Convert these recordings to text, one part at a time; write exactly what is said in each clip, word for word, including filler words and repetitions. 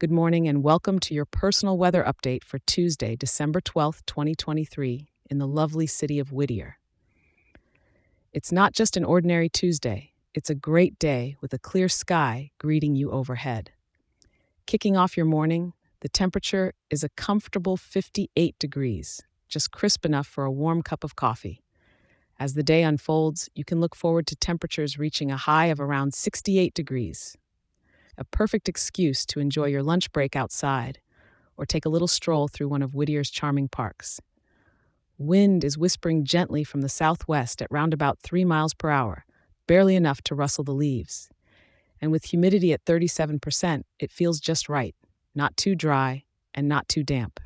Good morning and welcome to your personal weather update for Tuesday, December twelfth, twenty twenty-three, in the lovely city of Whittier. It's not just an ordinary Tuesday, it's a great day with a clear sky greeting you overhead. Kicking off your morning, the temperature is a comfortable fifty-eight degrees, just crisp enough for a warm cup of coffee. As the day unfolds, you can look forward to temperatures reaching a high of around sixty-eight degrees. A perfect excuse to enjoy your lunch break outside or take a little stroll through one of Whittier's charming parks. Wind is whispering gently from the southwest at round about three miles per hour, barely enough to rustle the leaves. And with humidity at thirty-seven percent, it feels just right, not too dry and not too damp.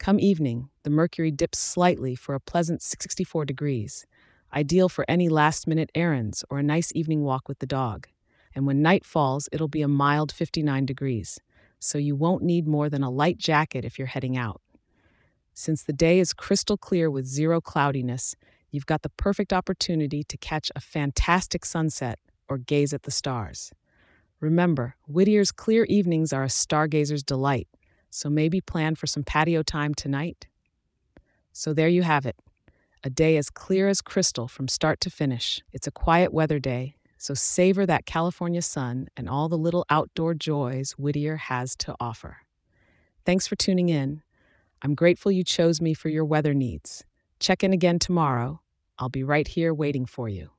Come evening, the mercury dips slightly for a pleasant sixty-four degrees, ideal for any last-minute errands or a nice evening walk with the dog. And when night falls, it'll be a mild fifty-nine degrees, so you won't need more than a light jacket if you're heading out. Since the day is crystal clear with zero cloudiness, you've got the perfect opportunity to catch a fantastic sunset or gaze at the stars. Remember, Whittier's clear evenings are a stargazer's delight, so maybe plan for some patio time tonight. So there you have it, a day as clear as crystal from start to finish. It's a quiet weather day, so savor that California sun and all the little outdoor joys Whittier has to offer. Thanks for tuning in. I'm grateful you chose me for your weather needs. Check in again tomorrow. I'll be right here waiting for you.